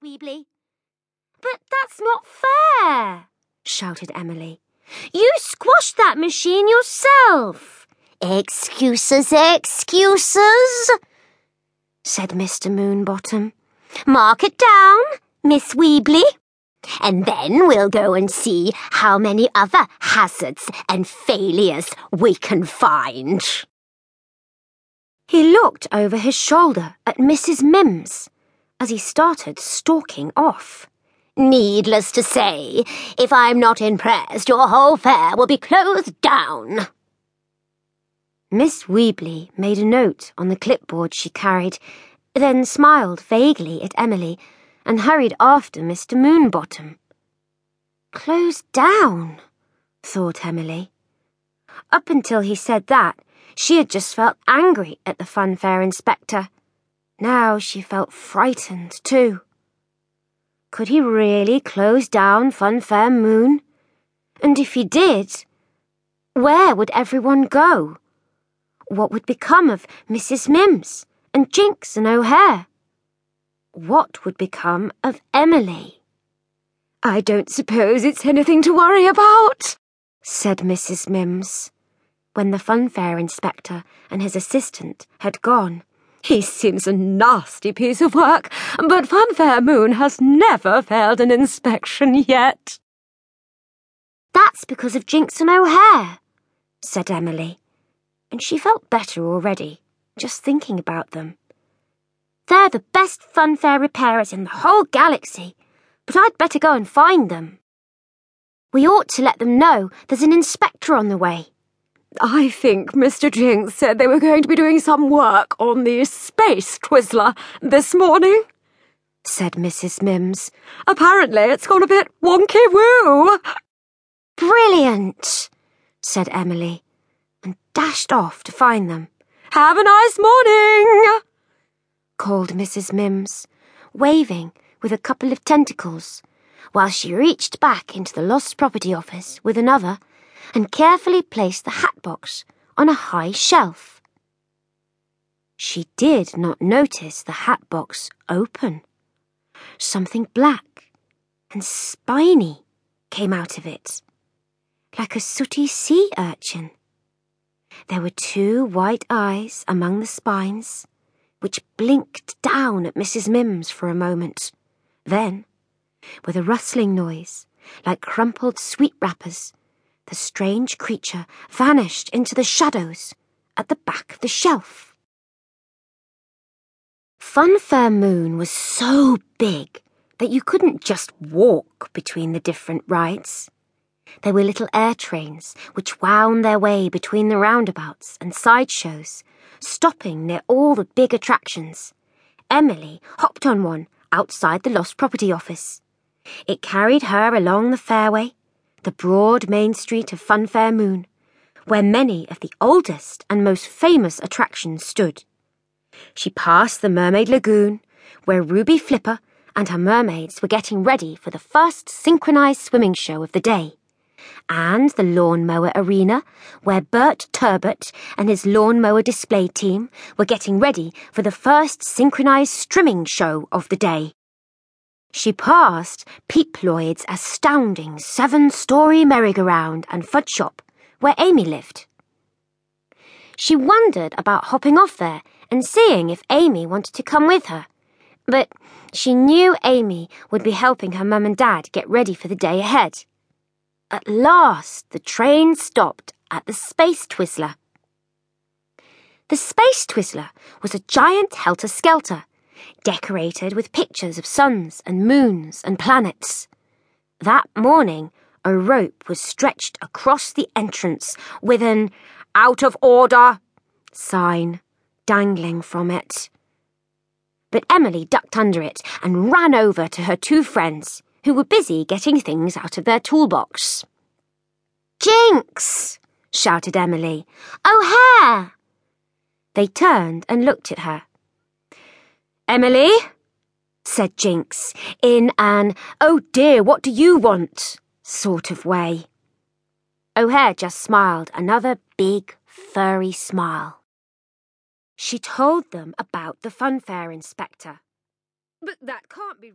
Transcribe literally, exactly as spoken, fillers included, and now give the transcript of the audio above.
Miss Weebly. But that's not fair, shouted Emily. You squashed that machine yourself. Excuses, excuses, said Mister Moonbottom. Mark it down, Miss Weebly, and then we'll go and see how many other hazards and failures we can find. He looked over his shoulder at Missus Mims as he started stalking off. Needless to say, if I'm not impressed, your whole fair will be closed down. Miss Weebly made a note on the clipboard she carried, then smiled vaguely at Emily and hurried after Mister Moonbottom. Closed down, thought Emily. Up until he said that, she had just felt angry at the funfair inspector. Now she felt frightened too. Could he really close down Funfair Moon? And if he did, where would everyone go? What would become of Missus Mims and Jinks and O'Hare? What would become of Emily? I don't suppose it's anything to worry about, said Missus Mims, when the funfair inspector and his assistant had gone. He seems a nasty piece of work, but Funfair Moon has never failed an inspection yet. That's because of Jinks and O'Hare, said Emily, and she felt better already, just thinking about them. They're the best funfair repairers in the whole galaxy, but I'd better go and find them. We ought to let them know there's an inspector on the way. I think Mister Jinks said they were going to be doing some work on the Space Twizzler this morning, said Missus Mims. Apparently it's gone a bit wonky-woo. Brilliant, said Emily, and dashed off to find them. Have a nice morning, called Missus Mims, waving with a couple of tentacles, while she reached back into the lost property office with another and carefully placed the hatbox on a high shelf. She did not notice the hatbox open. Something black and spiny came out of it, like a sooty sea urchin. There were two white eyes among the spines, which blinked down at Missus Mims for a moment. Then, with a rustling noise, like crumpled sweet wrappers, the strange creature vanished into the shadows at the back of the shelf. Funfair Moon was so big that you couldn't just walk between the different rides. There were little air trains which wound their way between the roundabouts and sideshows, stopping near all the big attractions. Emily hopped on one outside the Lost Property Office. It carried her along the fairway, the broad main street of Funfair Moon, where many of the oldest and most famous attractions stood. She passed the Mermaid Lagoon, where Ruby Flipper and her mermaids were getting ready for the first synchronised swimming show of the day, and the Lawnmower Arena, where Bert Turbot and his lawnmower display team were getting ready for the first synchronised strimming show of the day. She passed Peep Lloyd's astounding seven-storey merry-go-round and fudge shop, where Amy lived. She wondered about hopping off there and seeing if Amy wanted to come with her, but she knew Amy would be helping her mum and dad get ready for the day ahead. At last, the train stopped at the Space Twizzler. The Space Twizzler was a giant helter-skelter, decorated with pictures of suns and moons and planets. That morning, a rope was stretched across the entrance with an "out of order" sign dangling from it. But Emily ducked under it and ran over to her two friends, who were busy getting things out of their toolbox. "Jinks!" shouted Emily. "O'Hare!" They turned and looked at her. "Emily," said Jinks, in an "oh dear, what do you want" sort of way. O'Hare just smiled, another big, furry smile. She told them about the funfair inspector. "But that can't be